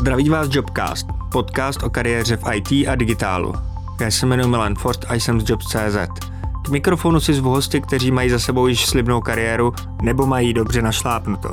Zdraví vás JobCast, podcast o kariéře v IT a digitálu. Já se jmenuji Milan Ford a jsem z Jobs.cz. K mikrofonu si zvu hosty, kteří mají za sebou již slibnou kariéru nebo mají dobře našlápnuto.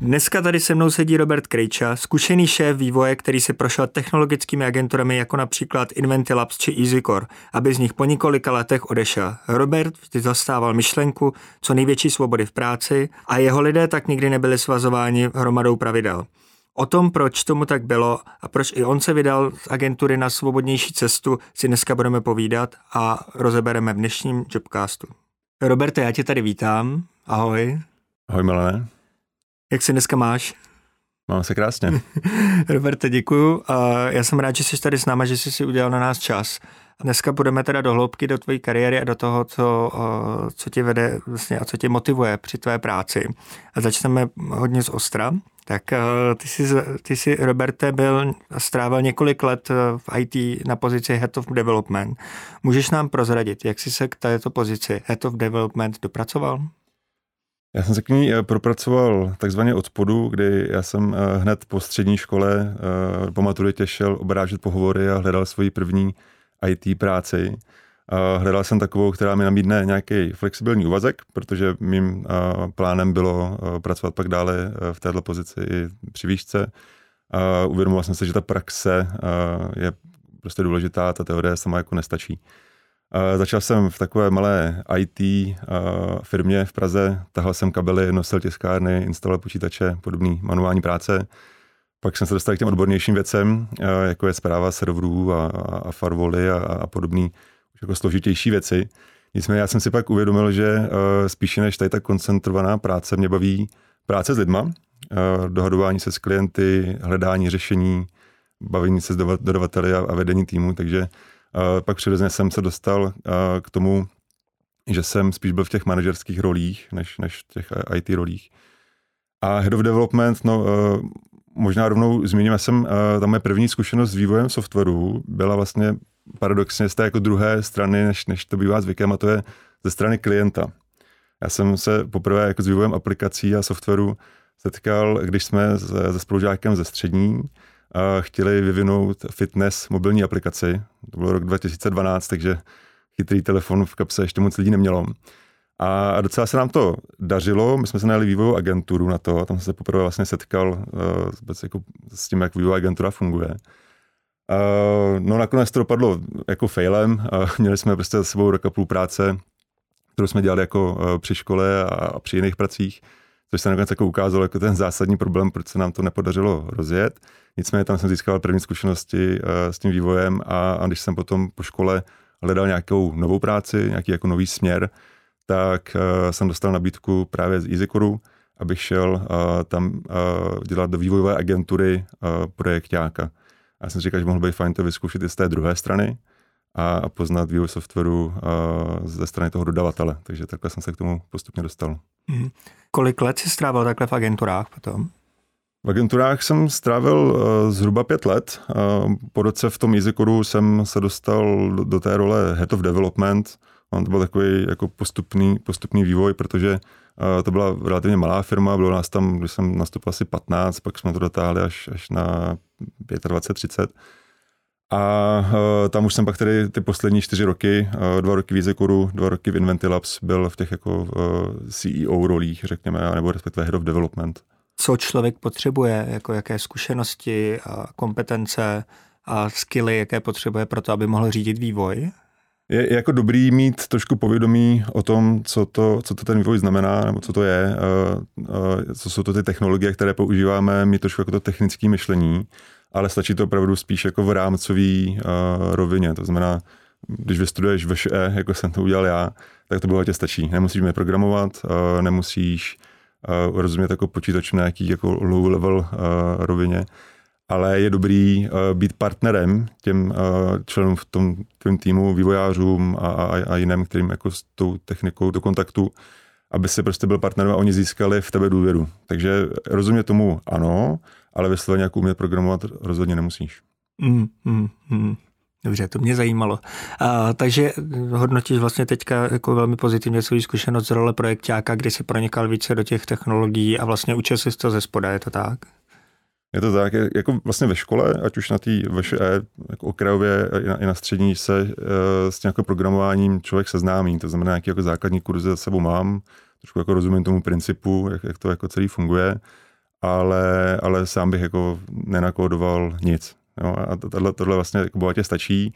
Dneska tady se mnou sedí Robert Krejča, zkušený šéf vývoje, který si prošel technologickými agenturami jako například Inventi Labs či EasyCore, aby z nich po několika letech odešel. Robert vždy zastával myšlenku co největší svobody v práci a jeho lidé tak nikdy nebyli svazováni hromadou pravidel. O tom, proč tomu tak bylo a proč i on se vydal z agentury na svobodnější cestu, si dneska budeme povídat a rozebereme v dnešním JobCastu. Roberte, já tě tady vítám. Ahoj. Ahoj, Milane. Jak se dneska máš? Mám se krásně. Roberte, děkuju. Já jsem rád, že jsi tady s náma, že jsi si udělal na nás čas. Dneska půjdeme teda do hloubky, do tvojí kariéry a do toho, co tě vede vlastně a co tě motivuje při tvé práci. A začneme hodně z ostra. Tak ty jsi, Roberte, strávil několik let v IT na pozici Head of Development. Můžeš nám prozradit, jak jsi se k této pozici Head of Development dopracoval? Já jsem se k ní propracoval takzvaně od spodu, kdy já jsem hned po střední škole po maturitě šel obrážet pohovory a hledal svoji první IT práci. Hledal jsem takovou, která mi nabídne nějaký flexibilní úvazek, protože mým plánem bylo pracovat pak dále v této pozici i při výšce. Uvědomoval jsem se, že ta praxe je prostě důležitá, ta teorie sama jako nestačí. Začal jsem v takové malé IT firmě v Praze, tahal jsem kabely, nosil tiskárny, instaloval počítače, podobný manuální práce. Pak jsem se dostal k těm odbornějším věcem, jako je správa serverů a firewally a podobný, už jako složitější věci. Nicméně já jsem si pak uvědomil, že spíše než tady ta koncentrovaná práce mě baví práce s lidma, dohadování se s klienty, hledání řešení, bavení se s dodavateli a vedení týmu, takže pak přirozeně jsem se dostal k tomu, že jsem spíš byl v těch manažerských rolích, než v těch IT rolích. A Head of Development, možná rovnou zmíním, já jsem, ta moje první zkušenost s vývojem softwaru byla vlastně paradoxně z té jako druhé strany, než to bývá zvykem, a to je ze strany klienta. Já jsem se poprvé jako s vývojem aplikací a softwaru setkal, když jsme se spolužákem ze střední chtěli vyvinout fitness mobilní aplikaci. To byl rok 2012, takže chytrý telefon v kapse ještě moc lidí nemělo. A docela se nám to dařilo, my jsme se najeli vývojovou agenturu na to a tam jsem se poprvé vlastně setkal jako s tím, jak vývojová agentura funguje. No nakonec to dopadlo jako failem, měli jsme prostě za sebou rok a půl práce, kterou jsme dělali jako při škole a při jiných pracích, což se nakonec jako ukázalo jako ten zásadní problém, proč se nám to nepodařilo rozjet. Nicméně tam jsem získal první zkušenosti s tím vývojem a když jsem potom po škole hledal nějakou novou práci, nějaký jako nový směr, tak jsem dostal nabídku právě z EasyCoreu, abych šel tam dělat do vývojové agentury projekťáka. Já jsem říkal, že mohlo být fajn to vyzkoušet i z té druhé strany a poznat vývoj softwaru ze strany toho dodavatele. Takže takhle jsem se k tomu postupně dostal. Mm. Kolik let jsi strávil takhle v agenturách potom? V agenturách jsem strávil zhruba 5 let. Po roce v tom EasyCoreu jsem se dostal do té role Head of Development. On to byl takový jako postupný vývoj, protože to byla relativně malá firma, bylo nás tam, když jsem nastoupil asi 15, pak jsme to dotáhli až na 25, 30. A tam už jsem pak tedy ty poslední 4 roky, 2 roky v EasyCoreu, 2 roky v Inventi Labs, byl v těch jako CEO rolích, řekněme, nebo respektive Head of Development. Co člověk potřebuje, jako jaké zkušenosti, a kompetence a skilly, jaké potřebuje pro to, aby mohl řídit vývoj? Je jako dobrý mít trošku povědomí o tom, co to ten vývoj znamená, nebo co to je, co jsou to ty technologie, které používáme, mít trošku jako to technické myšlení, ale stačí to opravdu spíš jako v rámcový rovině. To znamená, když vystuduješ VŠE, jako jsem to udělal já, tak to bohatě stačí. Nemusíš mě programovat, nemusíš rozumět jako počítač na nějaký jako low level rovině, ale je dobrý být partnerem těm členům v tom týmu, vývojářům a jiným, kterým jako s tou technikou do kontaktu, aby se prostě byl partnerem a oni získali v tebe důvěru. Takže rozumět tomu ano, ale vysloveně jako umět programovat rozhodně nemusíš. Dobře, to mě zajímalo. Takže hodnotíš vlastně teďka jako velmi pozitivně svou zkušenost z role projekťáka, kdy jsi pronikal více do těch technologií a vlastně učil jsi to ze spoda, je to tak? Je to tak, jako vlastně ve škole, ať už na té VŠE, jako okrajově i na střední se s tím jako programováním člověk seznámí, to znamená, nějaký jako základní kurzy za sebou mám, trošku jako rozumím tomu principu, jak to jako celý funguje, ale sám bych jako nenakódoval nic. Jo? A tohle vlastně jako bohatě stačí.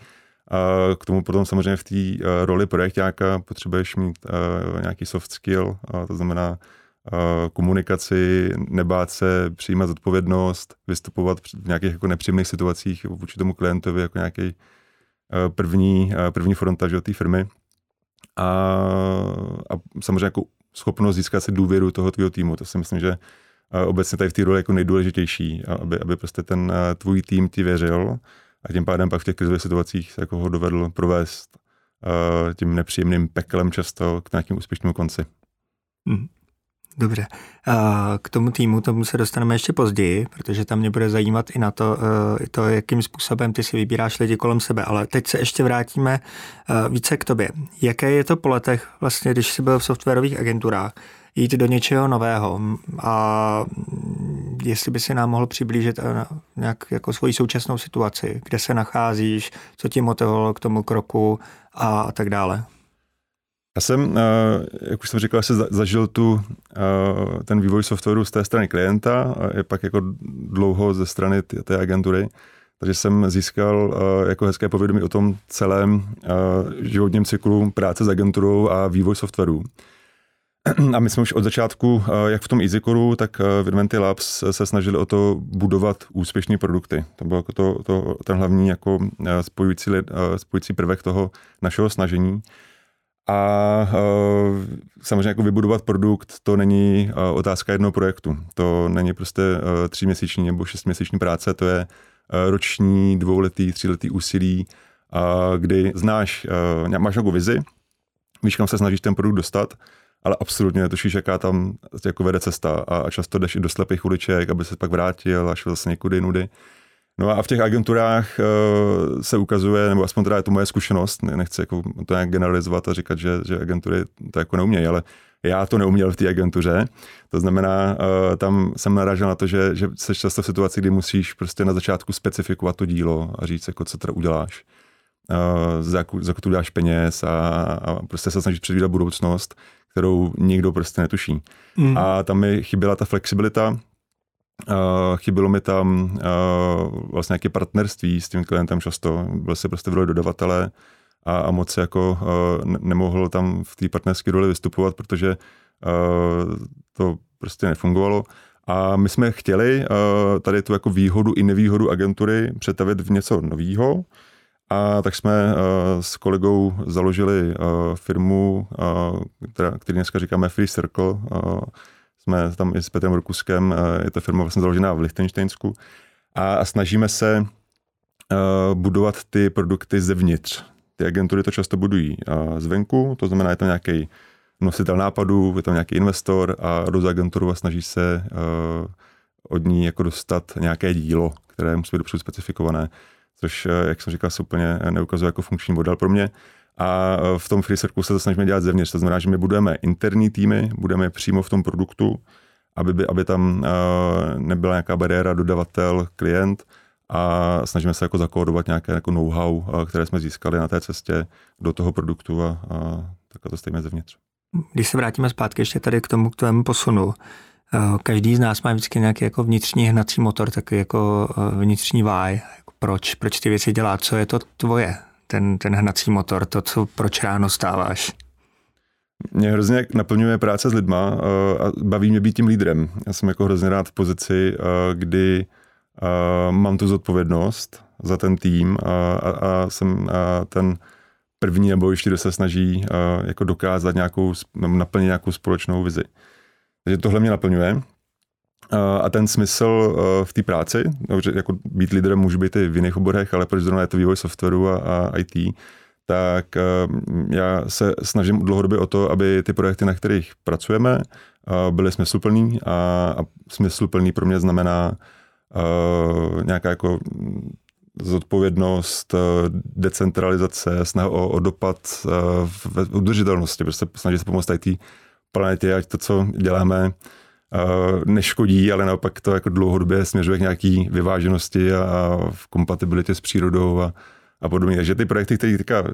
A k tomu potom samozřejmě v té roli projekťáka potřebuješ mít nějaký soft skill, to znamená komunikaci, nebát se přijímat odpovědnost, vystupovat v nějakých jako nepříjemných situacích vůči tomu klientovi jako nějaký první fronta té firmy. A samozřejmě jako schopnost získat si důvěru toho tvýho týmu, to si myslím, že obecně tady v té roli jako nejdůležitější, aby prostě ten tvůj tým ti věřil a tím pádem pak v těch krizových situacích se jako ho dovedl provést tím nepříjemným peklem často k nějakým úspěšnému konci. Dobře. K tomu týmu tomu se dostaneme ještě později, protože tam mě bude zajímat i na to, jakým způsobem ty si vybíráš lidi kolem sebe. Ale teď se ještě vrátíme více k tobě. Jaké je to po letech, vlastně, když jsi byl v softwarových agenturách, jít do něčeho nového? A jestli by si nám mohl přiblížit nějak jako svoji současnou situaci, kde se nacházíš, co tě motivovalo k tomu kroku a tak dále. Já jsem, jak už jsem říkal, se zažil ten vývoj softwaru z té strany klienta a pak jako dlouho ze strany té agentury, takže jsem získal jako hezké povědomí o tom celém životním cyklu práce s agenturou a vývoj softwaru. A my jsme už od začátku, jak v tom EasyCoreu, tak v Inventi Labs se snažili o to budovat úspěšné produkty. To byl jako ten hlavní jako spojující prvek toho našeho snažení. A samozřejmě jako vybudovat produkt, to není otázka jednoho projektu. To není prostě 3měsíční nebo 6měsíční práce, to je roční, 2letý, 3letý úsilí, kdy máš nějakou vizi, víš, kam se snažíš ten produkt dostat, ale absolutně netušíš, jaká tam jako vede cesta a často jdeš i do slepých uliček, aby se pak vrátil a šel zase někudy jinudy. No a v těch agenturách se ukazuje, nebo aspoň teda je to moje zkušenost, nechci jako to nějak generalizovat a říkat, že agentury to jako neumějí, ale já to neuměl v té agentuře. To znamená, tam jsem narážel na to, že jsi často v situaci, kdy musíš prostě na začátku specifikovat to dílo a říct, jako, co teda uděláš, za kterou dáš peněz a prostě se snažíš předvídat budoucnost, kterou nikdo prostě netuší. A tam mi chyběla ta flexibilita, chybilo mi tam vlastně nějaké partnerství s tím klientem často. Byl se prostě v roli dodavatele a moc se jako nemohl tam v té partnerské roli vystupovat, protože to prostě nefungovalo. A my jsme chtěli tady tu jako výhodu i nevýhodu agentury přetavit v něco novýho. A tak jsme s kolegou založili firmu, který dneska říkáme Free Circle. Jsme tam i s Petrem Kuskem, je ta firma vlastně založená v Lichtenštejnsku a snažíme se budovat ty produkty zevnitř. Ty agentury to často budují zvenku, to znamená, je tam nějaký nositel nápadů, je tam nějaký investor a jdou za agenturu a snaží se od ní jako dostat nějaké dílo, které musí být dopředu specifikované, což, jak jsem říkal, se úplně neukazuje jako funkční model pro mě. A v tom Free Circle se to snažíme dělat zevnitř. To znamená, že my budeme interní týmy, budeme přímo v tom produktu, aby tam nebyla nějaká bariéra, dodavatel, klient a snažíme se jako zakódovat nějaké jako know-how, které jsme získali na té cestě do toho produktu a takhle to stejíme zevnitř. Když se vrátíme zpátky ještě tady k tomu, k tvému posunu. Každý z nás má vždycky nějaký jako vnitřní hnací motor, taky jako vnitřní váj. Proč ty věci dělá, co je to tvoje? Ten hnací motor, to, co proč ráno stáváš? Mě hrozně naplňuje práce s lidma a baví mě být tím lídrem. Já jsem jako hrozně rád v pozici, kdy mám tu zodpovědnost za ten tým a jsem ten první, nebo ještě kdo se snaží jako dokázat naplnit nějakou společnou vizi. Takže tohle mě naplňuje. A ten smysl v té práci, že jako být lídrem může být i v jiných oborech, ale proč zrovna je to vývoj softwaru a IT, tak já se snažím dlouhodobě o to, aby ty projekty, na kterých pracujeme, byly smysluplný a smysluplný pro mě znamená nějaká jako zodpovědnost, decentralizace, snaha o dopad v udržitelnosti, prostě snažit se pomoct IT planetě, ať to, co děláme, neškodí, ale naopak to jako dlouhodobě směřuje k nějaký vyváženosti a v kompatibilitě s přírodou a podobně. Takže ty projekty, které teďka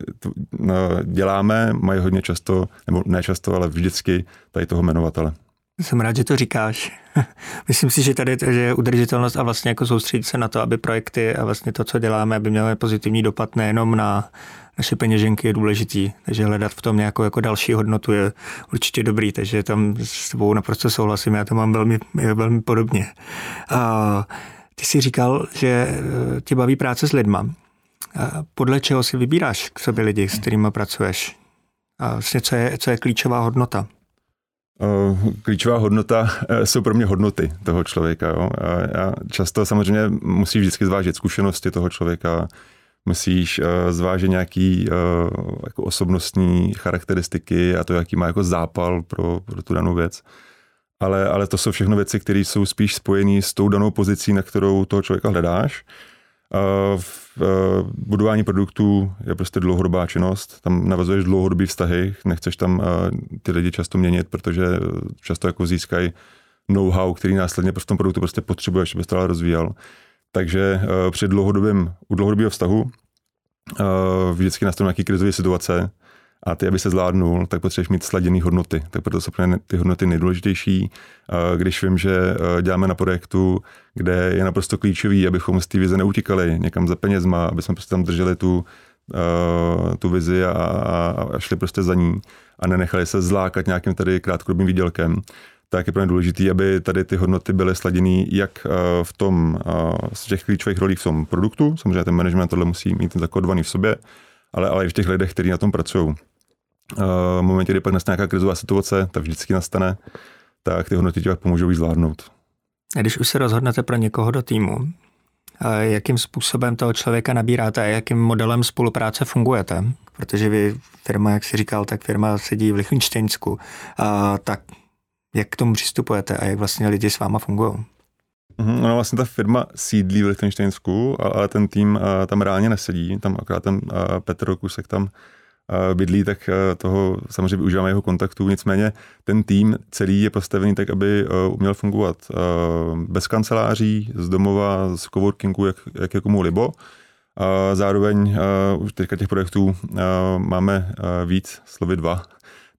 děláme, mají hodně často, nebo ne často, ale vždycky tady toho jmenovatele. Jsem rád, že to říkáš. Myslím si, že tady je udržitelnost a vlastně jako soustředit se na to, aby projekty a vlastně to, co děláme, aby měly pozitivní dopad nejenom na naše peněženky, je důležitý. Takže hledat v tom nějakou jako další hodnotu je určitě dobrý, takže tam s tebou naprosto souhlasím, já to mám velmi podobně. Ty jsi říkal, že tě baví práce s lidma. Podle čeho si vybíráš k sobě lidi, s kterými pracuješ? A vlastně co je klíčová hodnota? Klíčová hodnota jsou pro mě hodnoty toho člověka. Jo? A často samozřejmě musíš vždycky zvážit zkušenosti toho člověka, musíš zvážit nějaké jako osobnostní charakteristiky a to, jaký má jako zápal pro tu danou věc. Ale to jsou všechno věci, které jsou spíš spojené s tou danou pozicí, na kterou toho člověka hledáš. Budování produktů je prostě dlouhodobá činnost, tam navazuješ dlouhodobý vztahy, nechceš tam ty lidi často měnit, protože často jako získají know-how, který následně v tom produktu prostě potřebuješ, aby se to rozvíjel. Takže u dlouhodobého vztahu vždycky nastanou nějaký krizové situace a ty, aby se zvládnul, tak potřebuješ mít sladěné hodnoty. Tak proto jsou ty hodnoty nejdůležitější. Když vím, že děláme na projektu, kde je naprosto klíčový, abychom z té vize neutíkali někam za penězma, aby jsme prostě tam drželi tu vizi a šli prostě za ní a nenechali se zlákat nějakým tady krátkodobým výdělkem, tak je pro mě důležitý, aby tady ty hodnoty byly sladěné jak v tom, z těch klíčových rolích v tom produktu, samozřejmě ten management tohle musí mít zakodovaný v sobě, ale i v těch lidech, kteří na tom pracují. V momentě, kdy pak nastane nějaká krizová situace, ta vždycky nastane, tak ty hodnoty ti pomůžou ji zvládnout. A když už se rozhodnete pro někoho do týmu, jakým způsobem toho člověka nabíráte a jakým modelem spolupráce fungujete? Protože vy firma, jak jsi říkal, tak firma sedí v Lichtenštejnsku. Tak jak k tomu přistupujete a jak vlastně lidi s váma fungují? No vlastně ta firma sídlí v Lichtenštejnsku, ale ten tým tam reálně nesedí, tam akorát ten Petr Kusek tam bydlí, tak toho samozřejmě využíváme jeho kontaktů, nicméně ten tým celý je postavený tak, aby uměl fungovat bez kanceláří, z domova, z coworkingu, jak je komu libo. Zároveň už teďka těch projektů máme víc, slovy 2,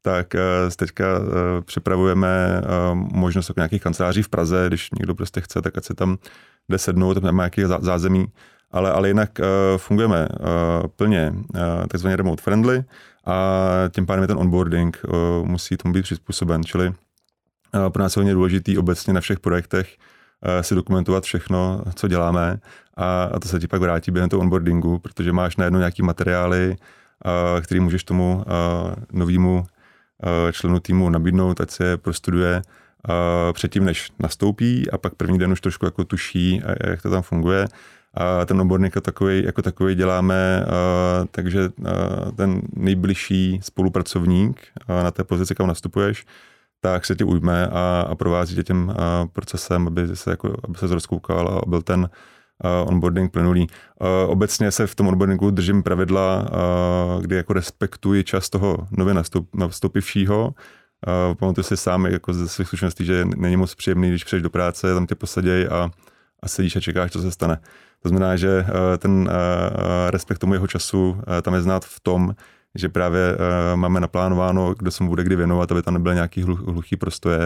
tak teďka připravujeme možnost jako nějakých kanceláří v Praze, když někdo prostě chce, tak ať se tam jde sednout, tam máme nějaké zázemí, ale jinak fungujeme plně takzvaně remote friendly a tím pádem je ten onboarding musí tomu být přizpůsoben, čili pro nás je hodně důležitý obecně na všech projektech si dokumentovat všechno, co děláme a to se ti pak vrátí během toho onboardingu, protože máš najednou nějaký materiály, který můžeš tomu novému členu týmu nabídnout, ať se prostuduje předtím, než nastoupí a pak první den už trošku jako tuší, jak to tam funguje. A ten onboarding jako takový děláme, takže ten nejbližší spolupracovník na té pozici, kam nastupuješ, tak se tě ujme a provází tě tím procesem, aby se rozkoukal a byl ten onboarding plynulý. Obecně se v tom onboardingu držím pravidla, kdy jako respektuji čas toho nově nastoupivšího. Pamatuju si sám jako ze svých zkušeností, že není moc příjemný, když přijdeš do práce, tam tě posaděj a sedíš a čekáš, co se stane. To znamená, že ten respekt tomu jeho času tam je znát v tom, že právě máme naplánováno, kdo se mu bude kdy věnovat, aby tam nebyly nějaký hluchý prostoje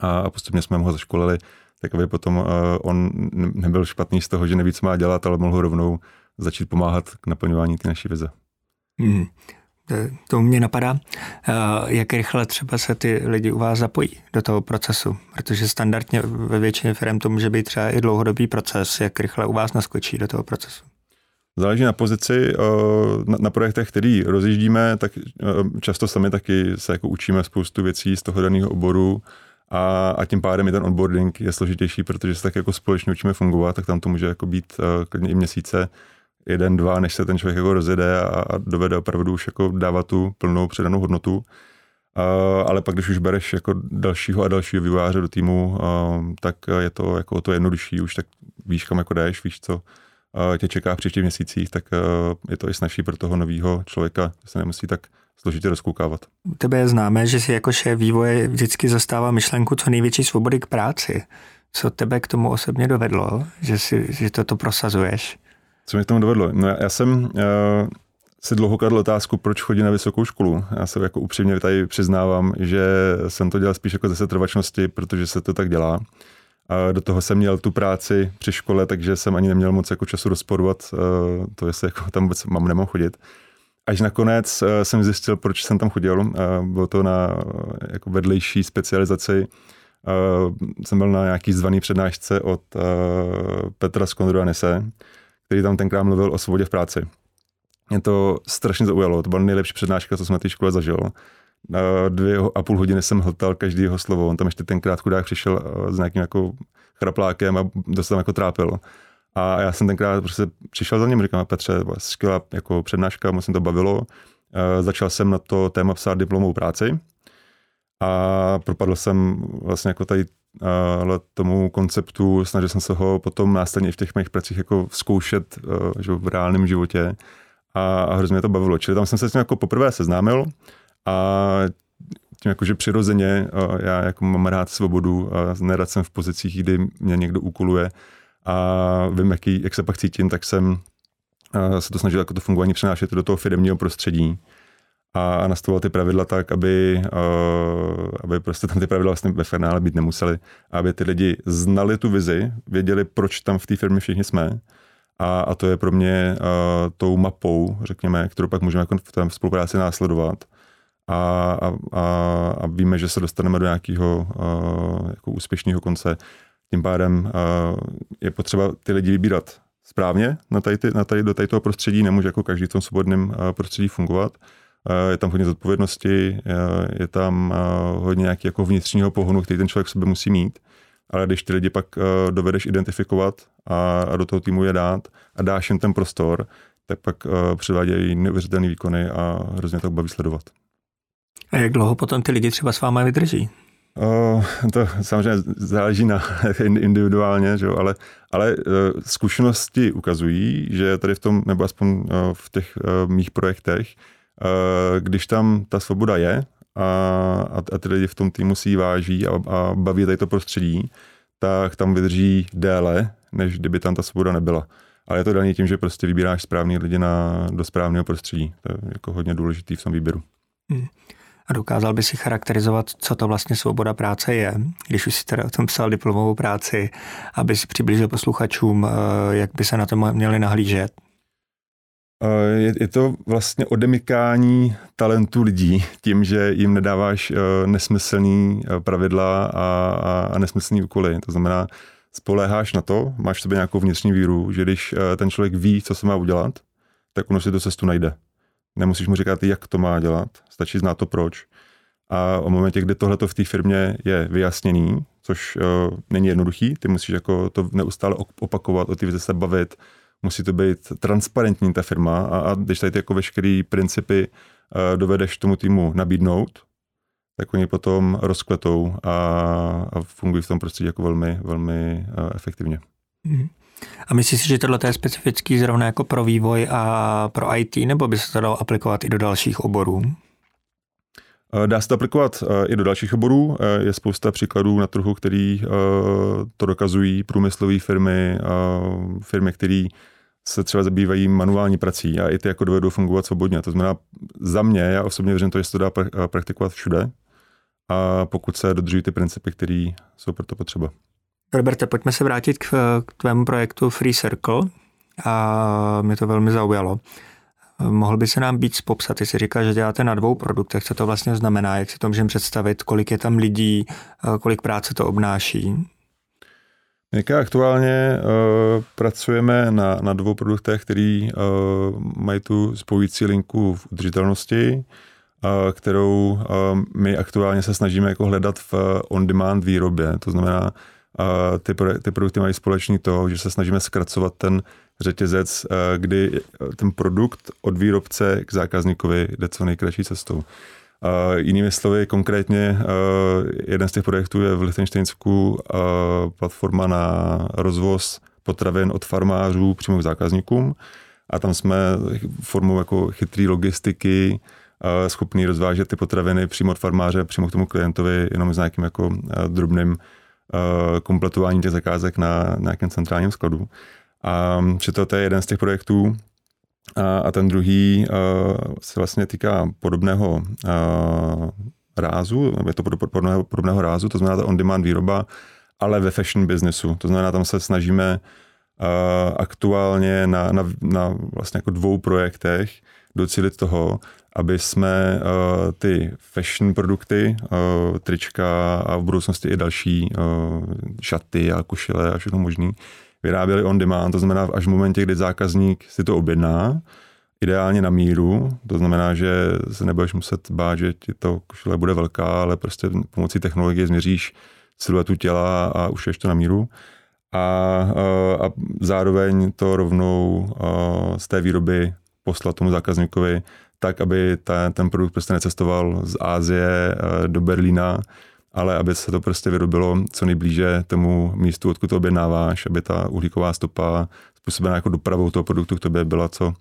a postupně jsme ho zaškolili, tak aby potom on nebyl špatný z toho, že neví, co má dělat, ale mohl rovnou začít pomáhat k naplňování té naší vize. To mě napadá, jak rychle třeba se ty lidi u vás zapojí do toho procesu, protože standardně ve většině firem to může být třeba i dlouhodobý proces, jak rychle u vás naskočí do toho procesu. Záleží na pozici, na projektech, který rozjíždíme, tak často sami taky se jako učíme spoustu věcí z toho daného oboru a tím pádem i ten onboarding je složitější, protože se tak jako společně učíme fungovat, tak tam to může jako být klidně i měsíce, 1, 2, než se ten člověk jako rozjede a dovede opravdu už jako dávat tu plnou předanou hodnotu. Ale pak, když už bereš jako dalšího a dalšího vývojáře do týmu, tak je to jako to jednodušší, už tak víš, kam jako jdeš, víš, co tě čeká v příštích měsících, tak je to i snazší pro toho nového člověka, že se nemusí tak složitě rozkoukávat. U tebe je známé, že si jako šéf vývoje vždycky zastával myšlenku co největší svobody k práci. Co tebe k tomu osobně dovedlo, že toto prosazuješ? Co mě k tomu dovedlo? No já jsem se dlouho kladl otázku, proč chodím na vysokou školu. Já se jako upřímně tady přiznávám, že jsem to dělal spíš jako ze setrvačnosti, protože se to tak dělá. A do toho jsem měl tu práci při škole, takže jsem ani neměl moc jako času rozporovat to, jestli jako tam vůbec nemám chodit. Až nakonec jsem zjistil, proč jsem tam chodil. Bylo to na jako vedlejší specializaci. Jsem byl na nějaký zvaný přednášce od Petra Skondru, který tam tenkrát mluvil o svobodě v práci. Mě to strašně zaujalo, to byla nejlepší přednáška, co jsem na té škole zažil. 2,5 hodiny jsem hltal každý jeho slovo, on tam ještě tenkrát chudák přišel s nějakým jako chraplákem a dost tam jako trápil. A já jsem tenkrát prostě přišel za ním, říkám, Petře, skvělá jako přednáška, moc mě to bavilo. Začal jsem na to téma psát diplomovou práci a propadl jsem vlastně jako tady tomu konceptu, snažil jsem se ho potom následně i v těch mých pracích jako zkoušet že v reálném životě a hrozně mě to bavilo. Čili tam jsem se s tím jako poprvé seznámil a tím jakože přirozeně já jako mám rád svobodu a nerad jsem v pozicích, kdy mě někdo úkoluje a vím, jak se pak cítím, tak jsem se to snažil jako to fungování přenášet do toho firemního prostředí a nastavoval ty pravidla tak, aby prostě tam ty pravidla vlastně ve finále být nemuseli, aby ty lidi znali tu vizi, věděli, proč tam v té firmě všichni jsme. A to je pro mě tou mapou, řekněme, kterou pak můžeme jako v té spolupráci následovat. A víme, že se dostaneme do nějakého jako úspěšného konce. Tím pádem je potřeba ty lidi vybírat správně do tady toho prostředí. Nemůže jako každý v tom svobodném prostředí fungovat. Je tam hodně zodpovědnosti, je tam hodně nějakého jako vnitřního pohonu, který ten člověk v sobě musí mít. Ale když ty lidi pak dovedeš identifikovat a do toho týmu je dát a dáš jim ten prostor, tak pak předvádějí neuvěřitelné výkony a hrozně tak baví sledovat. A jak dlouho potom ty lidi třeba s váma vydrží? To samozřejmě záleží na individuálně, že jo, ale zkušenosti ukazují, že tady v tom, nebo aspoň v těch mých projektech, když tam ta svoboda je, a ty lidi v tom týmu si ji váží a baví tady to prostředí, tak tam vydrží déle, než kdyby tam ta svoboda nebyla. Ale je to daný tím, že prostě vybíráš správný lidi do správného prostředí. To je jako hodně důležitý v tom výběru. A dokázal by si charakterizovat, co to vlastně svoboda práce je, když už jsi teda o tom psal diplomovou práci, aby si přiblížil posluchačům, jak by se na to měli nahlížet? Je to vlastně odemykání talentů lidí tím, že jim nedáváš nesmyslný pravidla a nesmyslný úkoly. To znamená, spoléháš na to, máš v sobě nějakou vnitřní víru, že když ten člověk ví, co se má udělat, tak ono si tu cestu najde. Nemusíš mu říkat, jak to má dělat, stačí znát to proč. A o momentě, kdy tohleto v té firmě je vyjasněný, což není jednoduchý, ty musíš jako to neustále opakovat, o té věci se bavit, musí to být transparentní ta firma a když tady ty jako veškerý principy dovedeš tomu týmu nabídnout, tak oni potom rozkvetou a fungují v tom prostředí jako velmi, velmi efektivně. A myslíš si, že tohle je specifický zrovna jako pro vývoj a pro IT, nebo by se to dalo aplikovat i do dalších oborů? Dá se to aplikovat i do dalších oborů. Je spousta příkladů na trhu, který to dokazují, průmyslové firmy, firmy, které se třeba zabývají manuální prací a i ty jako dovedou fungovat svobodně. To znamená, za mě, já osobně věřím to, že se to dá praktikovat všude a pokud se dodržují ty principy, které jsou pro to potřeba. Roberte, pojďme se vrátit k tvému projektu Free Circle a mě to velmi zaujalo. Mohl by se nám víc popsat, ty jsi říkal, že děláte na 2 produktech, co to vlastně znamená, jak si to můžeme představit, kolik je tam lidí, kolik práce to obnáší? Někde aktuálně pracujeme na 2 produktech, který mají tu spojující linku v udržitelnosti, kterou my aktuálně se snažíme jako hledat v on-demand výrobě, to znamená, ty produkty mají společný to, že se snažíme zkracovat ten řetězec, kdy ten produkt od výrobce k zákazníkovi jde co nejkratší cestou. Jinými slovy, konkrétně jeden z těch projektů je v Lichtenštejnsku platforma na rozvoz potravin od farmářů přímo k zákazníkům a tam jsme formou jako chytrý logistiky schopný rozvážet ty potraviny přímo od farmáře, přímo k tomu klientovi, jenom s nějakým jako drobným kompletování těch zakázek na nějakém centrálním skladu. A že to je jeden z těch projektů. A ten druhý se vlastně týká podobného rázu, je to podobného rázu, to znamená ta on-demand výroba, ale ve fashion businessu. To znamená, tam se snažíme aktuálně na vlastně jako dvou projektech docílit toho, aby jsme ty fashion produkty, trička a v budoucnosti i další šaty a košile a všechno možné, vyráběli on demand, to znamená až v momentě, kdy zákazník si to objedná, ideálně na míru, to znamená, že se nebudeš muset bát, že ti to košile bude velká, ale prostě pomocí technologie změříš siluetu těla a ušiješ to na míru. A zároveň to rovnou z té výroby poslat tomu zákazníkovi tak, aby ten produkt prostě necestoval z Asie do Berlína, ale aby se to prostě vyrobilo co nejblíže tomu místu, odkud to objednáváš, aby ta uhlíková stopa způsobená jako dopravou toho produktu k tobě byla co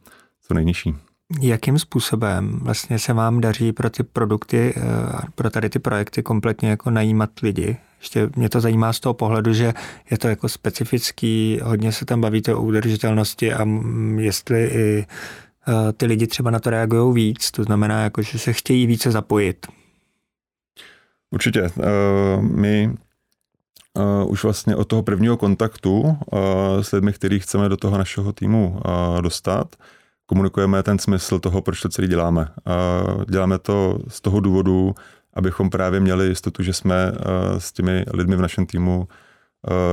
nejnižší. Jakým způsobem vlastně se vám daří pro ty produkty, pro tady ty projekty kompletně jako najímat lidi? Ještě mě to zajímá z toho pohledu, že je to jako specifický, hodně se tam bavíte o udržitelnosti a jestli i ty lidi třeba na to reagují víc, to znamená, jako, že se chtějí více zapojit. Určitě. My už vlastně od toho prvního kontaktu s lidmi, který chceme do toho našeho týmu dostat, komunikujeme ten smysl toho, proč to celý děláme. Děláme to z toho důvodu, abychom právě měli jistotu, že jsme s těmi lidmi v našem týmu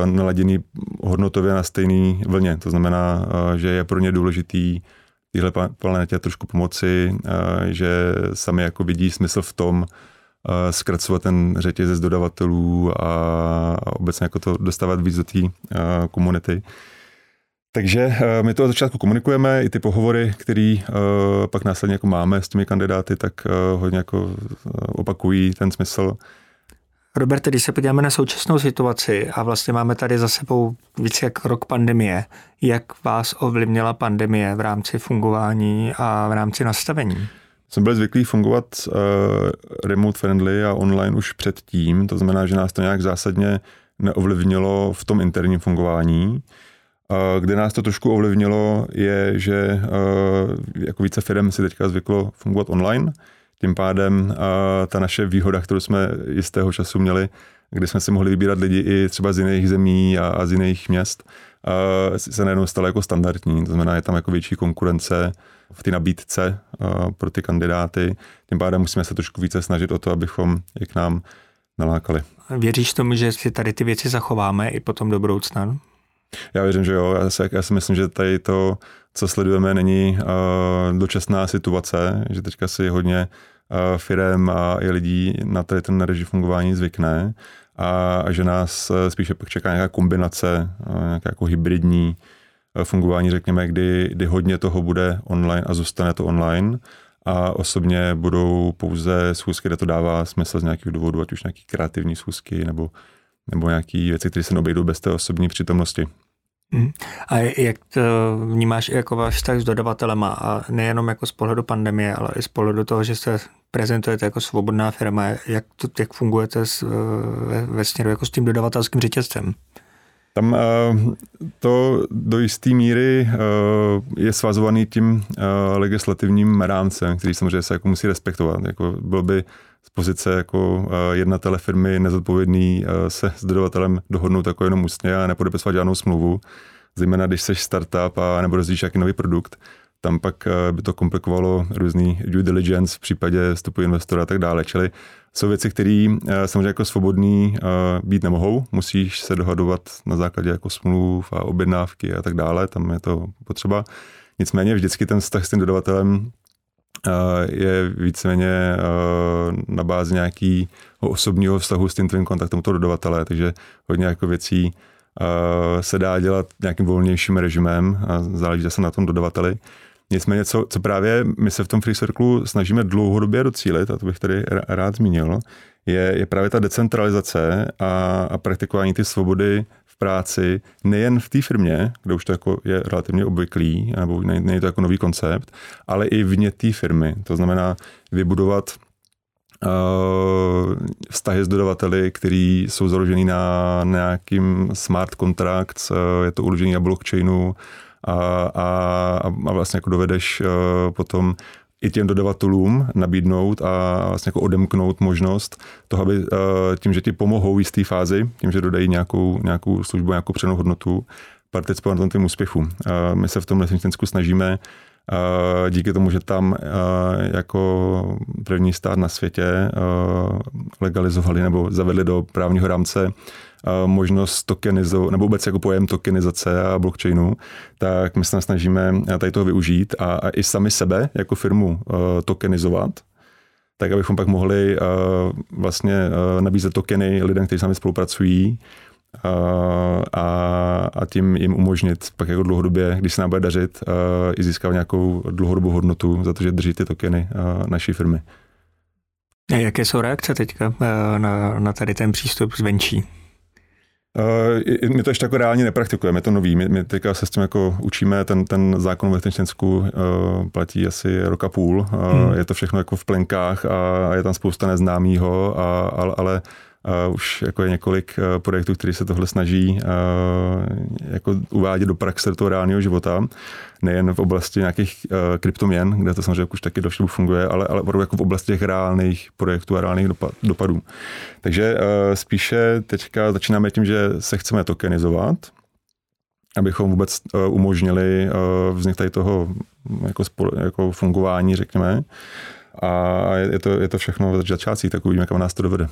naladění hodnotově na stejný vlně. To znamená, že je pro ně důležitý téhle planetě trošku pomoci, že sami jako vidí smysl v tom, zkracovat ten řetězec dodavatelů a obecně jako to dostávat víc do té komunity. Takže my to od začátku komunikujeme, i ty pohovory, které pak následně jako máme s těmi kandidáty, tak hodně jako opakují ten smysl. Roberte, když se podíváme na současnou situaci a vlastně máme tady za sebou víc jak rok pandemie, jak vás ovlivnila pandemie v rámci fungování a v rámci nastavení? Jsme byli zvyklí fungovat remote friendly a online už předtím, to znamená, že nás to nějak zásadně neovlivnilo v tom interním fungování. Kde nás to trošku ovlivnilo je, že jako více firm si teďka zvyklo fungovat online, tím pádem ta naše výhoda, kterou jsme jistého času měli, kdy jsme si mohli vybírat lidi i třeba z jiných zemí a z jiných měst, se najednou stala jako standardní, to znamená, je tam jako větší konkurence v té nabídce pro ty kandidáty, tím pádem musíme se trošku více snažit o to, abychom je k nám nalákali. Věříš tomu, že si tady ty věci zachováme i potom do budoucna? Já věřím, že jo. Já si myslím, že tady to, co sledujeme, není dočasná situace, že teďka si hodně firem a i lidí na tady ten režim fungování zvykne a že nás spíše pak čeká nějaká kombinace, nějaká jako hybridní fungování, řekněme, kdy hodně toho bude online a zůstane to online a osobně budou pouze schůzky, kde to dává smysl z nějakých důvodů, ať už nějaký kreativní schůzky nebo nějaké věci, které se neobejdou bez té osobní přítomnosti. A jak to vnímáš jako váš vztah s dodavatelema a nejenom jako z pohledu pandemie, ale i z pohledu toho, že se prezentujete jako svobodná firma, jak fungujete ve směru jako s tím dodavatelským řetězcem? Tam to do jisté míry je svazovaný tím legislativním rámcem, který samozřejmě se jako musí respektovat. Jako bylo by z pozice jako jednatele firmy nezodpovědný se s dodavatelem dohodnout jako jenom ústně a nepodepisovat žádnou smlouvu, zejména když seš startup a nebo rozvíjíš jaký nový produkt, tam pak by to komplikovalo různý due diligence v případě vstupu investora a tak dále. Čili jsou věci, které samozřejmě jako svobodný být nemohou, musíš se dohadovat na základě jako smluv a objednávky a tak dále, tam je to potřeba. Nicméně vždycky ten vztah s tím dodavatelem je víceméně na bázi nějakého osobního vztahu s tím tvým kontaktem toho dodavatele, takže hodně jako věcí se dá dělat nějakým volnějším režimem a záleží zase na tom dodavateli. Nicméně, co právě my se v tom Free Circle snažíme dlouhodobě docílit, a to bych tady rád zmínil, je právě ta decentralizace a praktikování ty svobody v práci, nejen v té firmě, kde už to jako je relativně obvyklý, nebo není to jako nový koncept, ale i vně té firmy. To znamená vybudovat vztahy s dodavateli, který jsou založený na nějakým smart contracts, je to uložený na blockchainu a vlastně jako dovedeš potom i těm dodavatelům nabídnout a vlastně jako odemknout možnost toho, aby tím, že ti pomohou v jisté fázi, tím, že dodají nějakou službu, nějakou přednou hodnotu, participovat na tom úspěchu. My se v tom Lichtenštejnsku snažíme díky tomu, že tam jako první stát na světě legalizovali nebo zavedli do právního rámce možnost tokenizace, nebo vůbec jako pojem tokenizace a blockchainu, tak my se snažíme tady toho využít a i sami sebe jako firmu tokenizovat, tak abychom pak mohli vlastně nabízet tokeny lidem, kteří s námi spolupracují, a tím jim umožnit pak jako dlouhodobě, když se nám bude dařit, i získat nějakou dlouhodobou hodnotu za to, že drží ty tokeny naší firmy. A jaké jsou reakce teďka na tady ten přístup zvenčí? My to ještě jako reálně nepraktikujeme, je to nový. My teďka se s tím jako učíme, ten zákon v Lichtenštejnsku platí asi rok a půl. Je to všechno jako v plenkách a je tam spousta neznámýho, ale už jako je několik projektů, který se tohle snaží jako uvádět do praxe do toho reálného života. Nejen v oblasti nějakých kryptoměn, kde to samozřejmě už taky došlo funguje, ale jako v oblasti těch reálných projektů a reálných dopadů. Takže spíše teďka začínáme tím, že se chceme tokenizovat, abychom vůbec umožnili vznik tady toho jako fungování, řekněme. A je to všechno v začátcích, tak uvidíme, kam nás to dovede.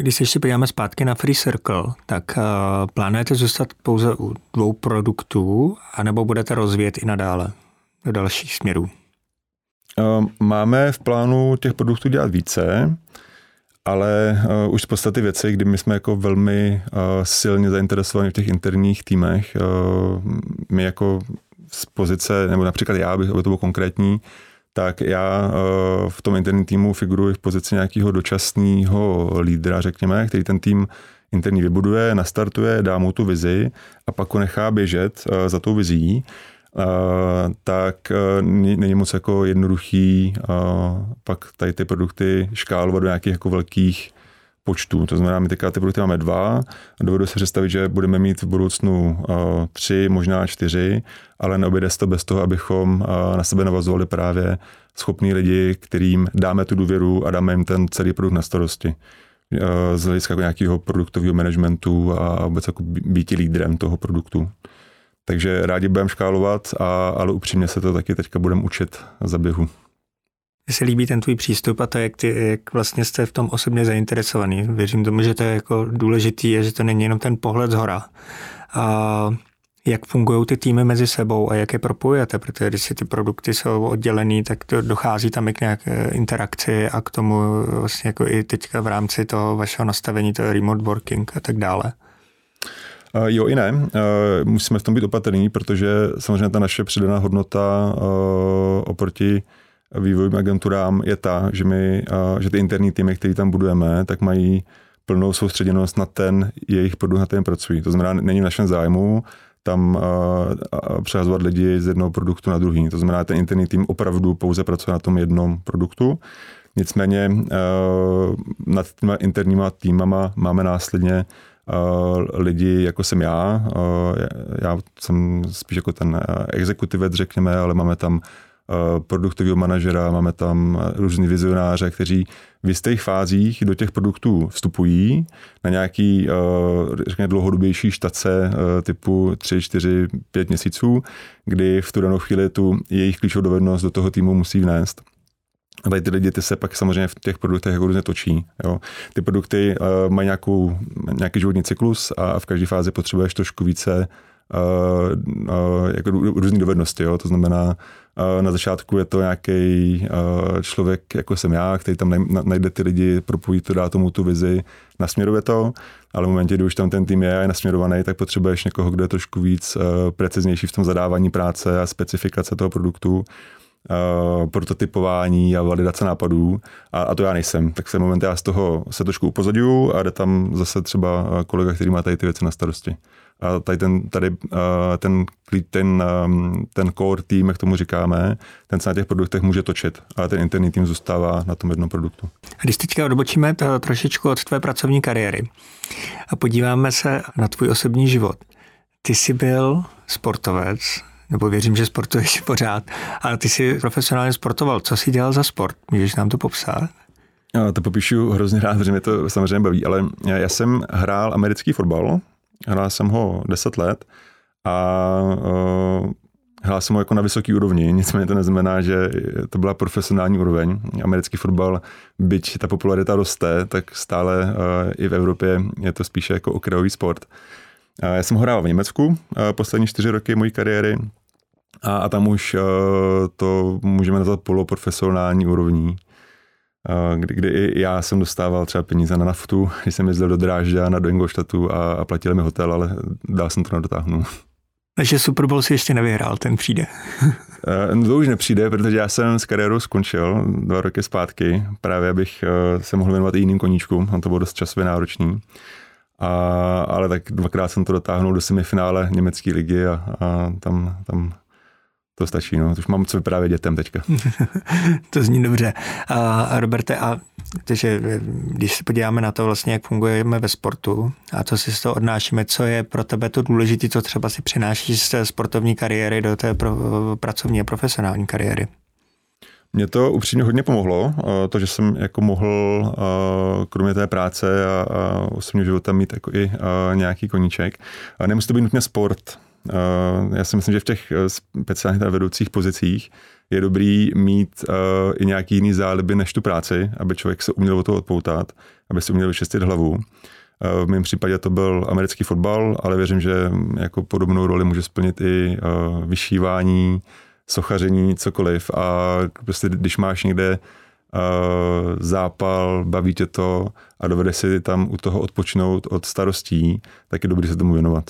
Když se ještě podíváme zpátky na Free Circle, tak plánujete zůstat pouze u 2 produktů, anebo budete rozvíjet i nadále do dalších směrů? Máme v plánu těch produktů dělat více, ale už z podstaty věci, kdy my jsme jako velmi silně zainteresovaní v těch interních týmech, my jako z pozice, nebo například já, aby to bylo konkrétní, tak já v tom interním týmu figuruji v pozici nějakého dočasného lídra, řekněme, který ten tým interní vybuduje, nastartuje, dá mu tu vizi a pak ho nechá běžet za tou vizí, tak není moc jako jednoduchý pak tady ty produkty škálovat do nějakých jako velkých počtů. To znamená, my teďka ty produkty máme 2, dovedu se představit, že budeme mít v budoucnu 3, možná 4, ale neobjede se to bez toho, abychom na sebe navazovali právě schopní lidi, kterým dáme tu důvěru a dáme jim ten celý produkt na starosti. Z hlediska jako nějakého produktového managementu a vůbec jako býti lídrem toho produktu. Takže rádi budeme škálovat, ale upřímně se to taky teďka budeme učit za běhu. Mně se líbí ten tvůj přístup a to, jak vlastně jste v tom osobně zainteresovaný. Věřím tomu, že to je jako důležitý a že to není jenom ten pohled zhora. A jak fungují ty týmy mezi sebou a jak je propojujete, protože když si ty produkty jsou oddělený, tak to dochází tam i k nějaké interakci a k tomu vlastně jako i teďka v rámci toho vašeho nastavení, to je remote working a tak dále. Jo i ne. Musíme v tom být opatrní, protože samozřejmě ta naše přidaná hodnota oproti vývojovým agenturám je ta, že ty interní týmy, které tam budujeme, tak mají plnou soustředěnost na ten jejich produkt, na kterém pracují. To znamená, není v našem zájmu tam přehazovat lidi z jednoho produktu na druhý. To znamená, ten interní tým opravdu pouze pracuje na tom jednom produktu. Nicméně nad těma interníma týmama máme následně lidi, jako jsem já. Já jsem spíš jako ten exekutivec, řekněme, ale máme tam produktového manažera, máme tam různý vizionáře, kteří v jistých fázích do těch produktů vstupují na nějaký řekněme, dlouhodobější štace typu 3, 4, 5 měsíců, kdy v tu danou chvíli tu jejich klíčovou dovednost do toho týmu musí vnést. A tady ty lidi ty se pak samozřejmě v těch produktech jako různě točí. Jo. Ty produkty mají nějaký životní cyklus a v každé fázi potřebuješ trošku více jako různý dovednosti. Jo. To znamená, na začátku je to nějaký člověk, jako jsem já, který tam najde ty lidi, propojí to, dá tomu tu vizi, nasměruje to, ale v momentě, kdy už tam ten tým je a je nasměrovaný, tak potřebuješ někoho, kdo je trošku víc preciznější v tom zadávání práce a specifikace toho produktu prototypování a validace nápadů a to já nejsem. Tak se moment já z toho se trošku upozadňuju a jde tam zase třeba kolega, který má tady ty věci na starosti. A ten core tým, jak tomu říkáme, ten se na těch produktech může točit, ale ten interní tým zůstává na tom jednom produktu. Když teďka odbočíme trošičku od tvé pracovní kariéry a podíváme se na tvůj osobní život. Ty jsi byl sportovec, nebo věřím, že sportuješ pořád, ale ty jsi profesionálně sportoval. Co jsi dělal za sport? Můžeš nám to popsat? To popíšu hrozně rád, protože mě to samozřejmě baví, ale já jsem hrál americký fotbal, hrál jsem ho 10 let a hrál jsem ho jako na vysoký úrovni, nicméně to neznamená, že to byla profesionální úroveň. Americký fotbal, byť ta popularita roste, tak stále i v Evropě je to spíše jako okrajový sport. Já jsem ho hrál v Německu poslední 4 roky mojí kariéry a tam už to můžeme nazvat poloprofesionální úrovní, kdy i já jsem dostával třeba peníze na naftu, když jsem jezdil do Drážďana, do Ingolštatu a platili mi hotel, ale dál jsem to nedotáhnul. Takže Super Bowl si ještě nevyhrál, ten přijde. No to už nepřijde, protože já jsem s kariérou skončil 2 roky zpátky, právě abych se mohl věnovat i jiným koníčkům, on to bylo dost časově náročný. Ale tak 2krát jsem to dotáhnul do semifinále německé ligy a tam to stačí. No. Už mám co vyprávět dětem teďka. To zní dobře. Roberte, takže když se podíváme na to vlastně, jak fungujeme ve sportu a co si z toho odnášíme, co je pro tebe to důležité, co třeba si přinášíš z té sportovní kariéry do té pracovní a profesionální kariéry? Mně to upřímně hodně pomohlo, to, že jsem jako mohl kromě té práce a osobního života mít jako i nějaký koníček. Nemusí to být nutně sport. Já si myslím, že v těch speciálně vedoucích pozicích je dobrý mít i nějaký jiný záliby než tu práci, aby člověk se uměl od toho odpoutat, aby se uměl vyčistit hlavu. V mém případě to byl americký fotbal, ale věřím, že jako podobnou roli může splnit i vyšívání, sochaření, cokoliv a prostě když máš někde zápal, baví tě to a dovedeš si tam u toho odpočinout od starostí, tak je dobrý se tomu věnovat.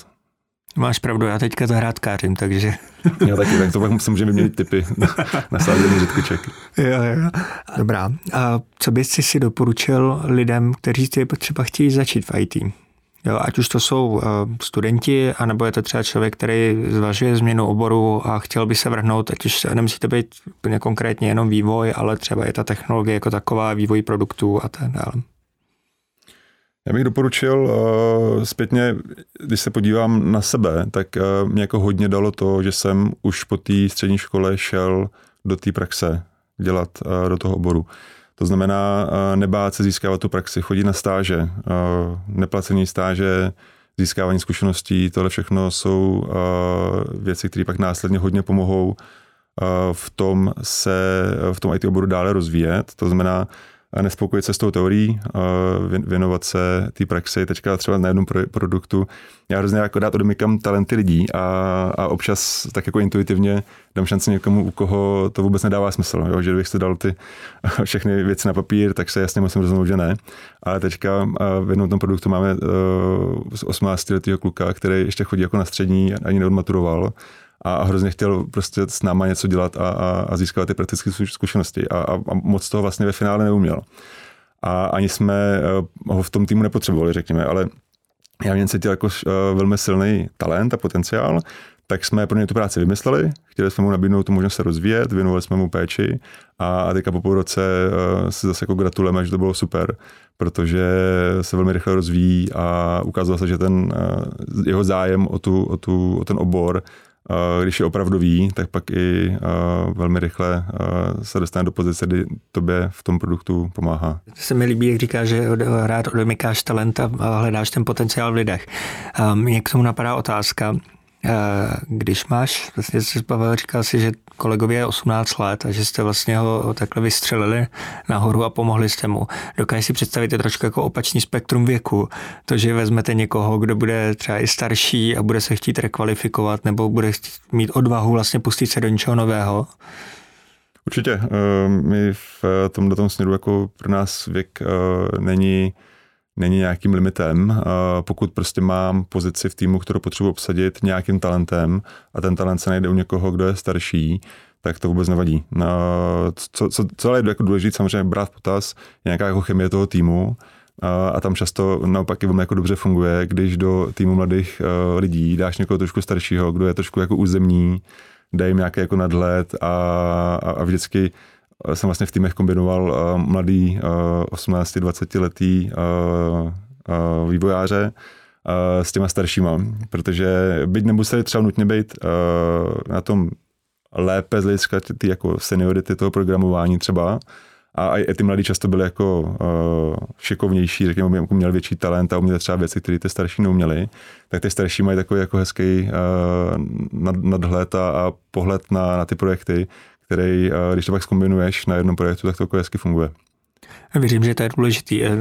Máš pravdu, já teďka zahrádkářím, takže... Já taky, tak to pak můžeme měnit tipy na sázení řetkuček. Jo. Dobrá. A co bys si doporučil lidem, kteří třeba chtějí začít v IT? Jo, ať už to jsou studenti, anebo je to třeba člověk, který zvažuje změnu oboru a chtěl by se vrhnout, ať už nemusíte být úplně konkrétně jenom vývoj, ale třeba je ta technologie jako taková, vývoj produktů a tak dále. Já bych doporučil zpětně, když se podívám na sebe, tak mě jako hodně dalo to, že jsem už po té střední škole šel do té praxe dělat do toho oboru. To znamená nebát se získávat tu praxi, chodit na stáže, neplacené stáže, získávání zkušeností, tohle všechno jsou věci, které pak následně hodně pomohou v tom se v tom IT oboru dále rozvíjet. To znamená nespokojit se s tou teorií, věnovat se té praxi. Teďka třeba na jednom produktu já hrozně jako rád odmykám talenty lidí a občas tak jako intuitivně dám šanci někomu, u koho to vůbec nedává smysl. Jo? Že kdybych si dal ty všechny věci na papír, tak se jasně musím rozhodnout, že ne. Ale teďka v jednom tom produktu máme 18letýho kluka, který ještě chodí jako na střední, ani neodmaturoval. A hrozně chtěl prostě s náma něco dělat a získat ty praktické zkušenosti. A moc toho vlastně ve finále neuměl. A ani jsme ho v tom týmu nepotřebovali, řekněme, ale já v něm cítil jako velmi silný talent a potenciál, tak jsme pro něj tu práci vymysleli, chtěli jsme mu nabídnout tu možnost se rozvíjet, věnovali jsme mu péči a teďka po půl roce si zase jako gratulujeme, že to bylo super, protože se velmi rychle rozvíjí a ukázalo se, že ten jeho zájem o ten obor, když je opravdový, tak pak i velmi rychle se dostane do pozice, kdy tobě v tom produktu pomáhá. To se mi líbí, jak říkáš, že rád odemykáš talent a hledáš ten potenciál v lidech. Mě k tomu napadá otázka, když máš, vlastně říkal si, že kolegovi je 18 let a že jste vlastně ho takhle vystřelili nahoru a pomohli jste mu. Dokážeš si představit je trošku jako opačný spektrum věku. To, že vezmete někoho, kdo bude třeba i starší a bude se chtít rekvalifikovat nebo bude chtít mít odvahu vlastně pustit se do něčeho nového? Určitě. My v tomto směru jako pro nás věk není nějakým limitem, pokud prostě mám pozici v týmu, kterou potřebuji obsadit nějakým talentem a ten talent se najde u někoho, kdo je starší, tak to vůbec nevadí. Co je jako důležité, samozřejmě brát potaz, nějaká jako chemie toho týmu, a tam často naopak i velmi jako dobře funguje, když do týmu mladých lidí dáš někoho trošku staršího, kdo je trošku jako územní, dá jim nějaký jako nadhled a vždycky jsem vlastně v týmech kombinoval mladý 18-20 letý vývojáře s těma staršíma, protože byť nemuseli třeba nutně být na tom lépe z hlediska ty jako seniority toho programování třeba, a i ty mladí často byli jako šikovnější, řekněme, jako měli větší talent a uměli třeba věci, které ty starší neuměli, tak ty starší mají takový jako hezký nadhled a pohled na ty projekty, který, když to pak zkombinuješ na jednom projektu, tak to jako hezky funguje. Věřím, že to je důležitý. Je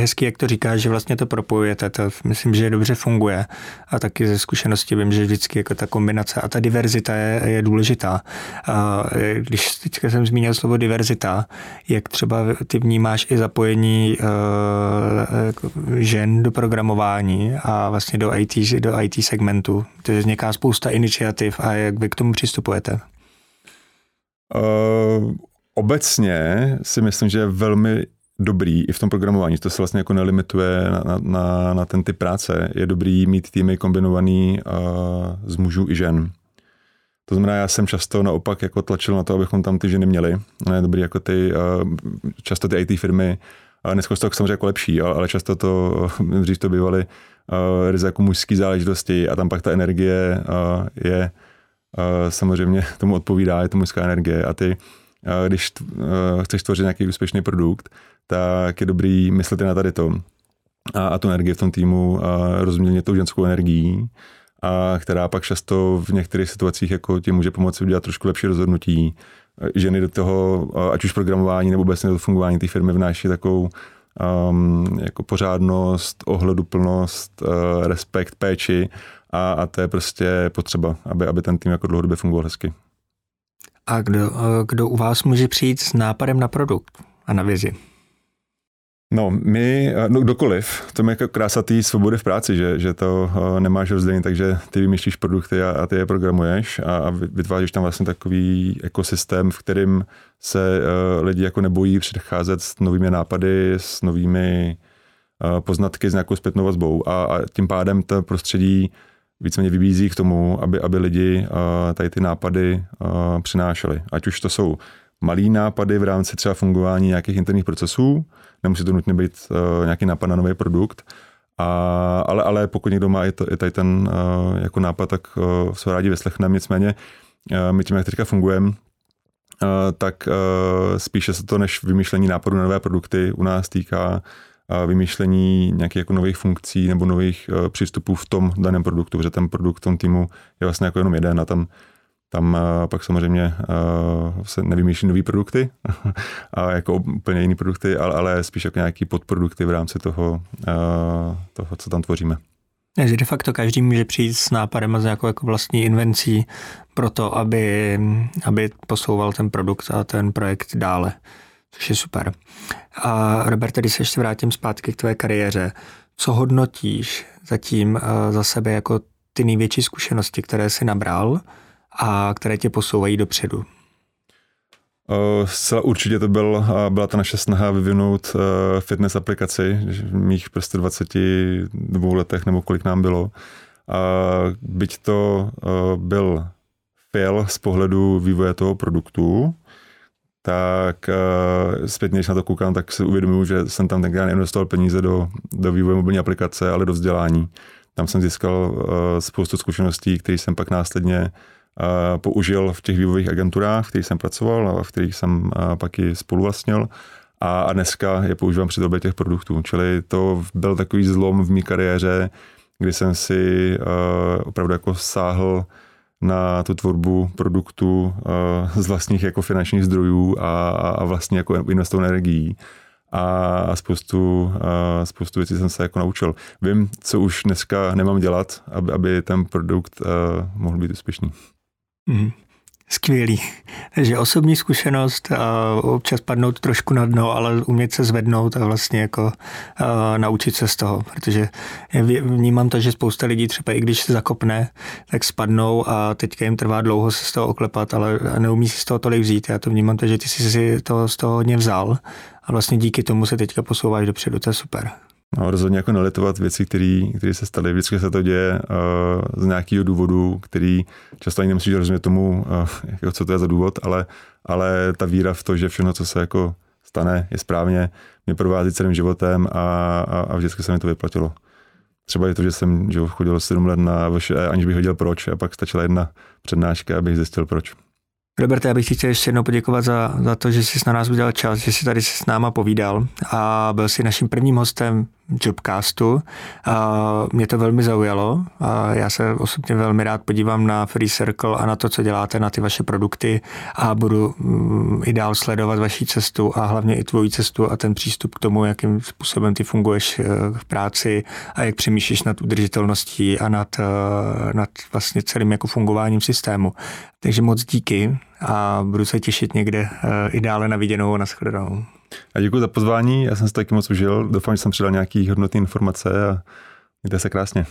hezký, jak to říkáš, že vlastně to propojujete, to myslím, že dobře funguje a taky ze zkušenosti vím, že vždycky jako ta kombinace a ta diverzita je důležitá. A když teďka jsem zmínil slovo diverzita, jak třeba ty vnímáš i zapojení žen do programování a vlastně do IT segmentu, takže vzniká spousta iniciativ a jak vy k tomu přistupujete? Obecně si myslím, že je velmi dobrý i v tom programování, to se vlastně jako nelimituje na ten typ práce, je dobrý mít týmy kombinovaný z mužů i žen. To znamená, já jsem často naopak jako tlačil na to, abychom tam ty ženy měli. Je dobrý jako často ty IT firmy, dneska to samozřejmě jako lepší, ale často to, dřív to bývaly ryze jako mužský záležitosti a tam pak ta energie je samozřejmě tomu odpovídá, je to mužská energie a ty když chceš tvořit nějaký úspěšný produkt, tak je dobrý myslet na tady to. A tu energii v tom týmu rozuměně tou ženskou energií, která pak často v některých situacích jako ti může pomoci udělat trošku lepší rozhodnutí. Ženy do toho, ať už programování nebo obecně do fungování té firmy vnáší takovou jako pořádnost, ohleduplnost, respekt, péči a to je prostě potřeba, aby ten tým jako dlouhodobě fungoval hezky. A kdo u vás může přijít s nápadem na produkt a na vizi? No kdokoliv. To je jako krása té svobody v práci, že to nemáš rozdělení, takže ty vymýšlíš produkty a ty je programuješ a vytváříš tam vlastně takový ekosystém, v kterém se lidi jako nebojí předcházet s novými nápady, s novými poznatky, s nějakou zpětnou vazbou a tím pádem to prostředí víceméně vybízí k tomu, aby lidi tady ty nápady přinášeli. Ať už to jsou malý nápady v rámci třeba fungování nějakých interních procesů, nemusí to nutně být nějaký nápad na nový produkt, ale pokud někdo má i tady ten jako nápad, tak se rádi vyslechneme. Nicméně my tím, jak teďka fungujeme, tak spíše se to než vymýšlení nápadů na nové produkty u nás týká vymýšlení nějakých jako nových funkcí nebo nových přístupů v tom daném produktu, protože ten produkt v tom týmu je vlastně jako jenom jeden a tam pak samozřejmě se nevymýšlí nový produkty a jako úplně jiný produkty, ale spíš jako nějaký podprodukty v rámci toho, co tam tvoříme. Takže de facto každý může přijít s nápadem a s nějakou jako vlastní invencí pro to, aby posouval ten produkt a ten projekt dále. Což je super. A Robert, když se ještě vrátím zpátky k tvé kariéře, co hodnotíš zatím za sebe jako ty největší zkušenosti, které jsi nabral a které tě posouvají dopředu? Zcela určitě to byla ta naše snaha vyvinout fitness aplikaci v mých prostě 22 letech nebo kolik nám bylo. Byť to byl fail z pohledu vývoje toho produktu, tak zpětně, když na to koukám, tak si uvědomuji, že jsem tam tenkrát neinvestoval peníze do vývoje mobilní aplikace, ale do vzdělání. Tam jsem získal spoustu zkušeností, které jsem pak následně použil v těch vývojových agenturách, v kterých jsem pracoval a v kterých jsem pak i spoluvlastnil. A dneska je používám při době těch produktů. Čili to byl takový zlom v mý kariéře, kdy jsem si opravdu jako sáhl na tu tvorbu produktů z vlastních jako finančních zdrojů a vlastně jako investovou energií a spoustu věcí jsem se jako naučil. Vím, co už dneska nemám dělat, aby ten produkt mohl být úspěšný. Skvělý. Takže osobní zkušenost, občas padnout trošku na dno, ale umět se zvednout a vlastně jako naučit se z toho, protože vnímám to, že spousta lidí třeba i když se zakopne, tak spadnou a teďka jim trvá dlouho se z toho oklepat, ale neumí si z toho tolik vzít. Já to vnímám to, že ty jsi to z toho hodně vzal a vlastně díky tomu se teďka posouváš dopředu, to je super. No, rozhodně jako nelitovat věci, které se staly. Vždycky se to děje z nějakého důvodu, který často ani nemusíš rozumět tomu, jako co to je za důvod, ale ta víra v to, že všechno, co se jako stane, je správně, mě provází celým životem a vždycky se mi to vyplatilo. Třeba je to, že jsem chodil 7 let na VŠE, aniž bych věděl proč, a pak stačila jedna přednáška, abych zjistil proč. Roberte, já bych ti chtěl ještě jednou poděkovat za to, že jsi na nás udělal čas, že jsi tady s náma povídal a byl jsi naším prvním hostem Jobcastu. Mě to velmi zaujalo a já se osobně velmi rád podívám na Free Circle a na to, co děláte, na ty vaše produkty a budu i dál sledovat vaši cestu a hlavně i tvoji cestu a ten přístup k tomu, jakým způsobem ty funguješ v práci a jak přemýšlíš nad udržitelností a nad vlastně celým jako fungováním systému. Takže moc díky a budu se těšit někde i dále na viděnou a na shledanou. A děkuji za pozvání, já jsem se taky moc užil, doufám, že jsem přidal nějaký hodnotné informace a mějte se krásně.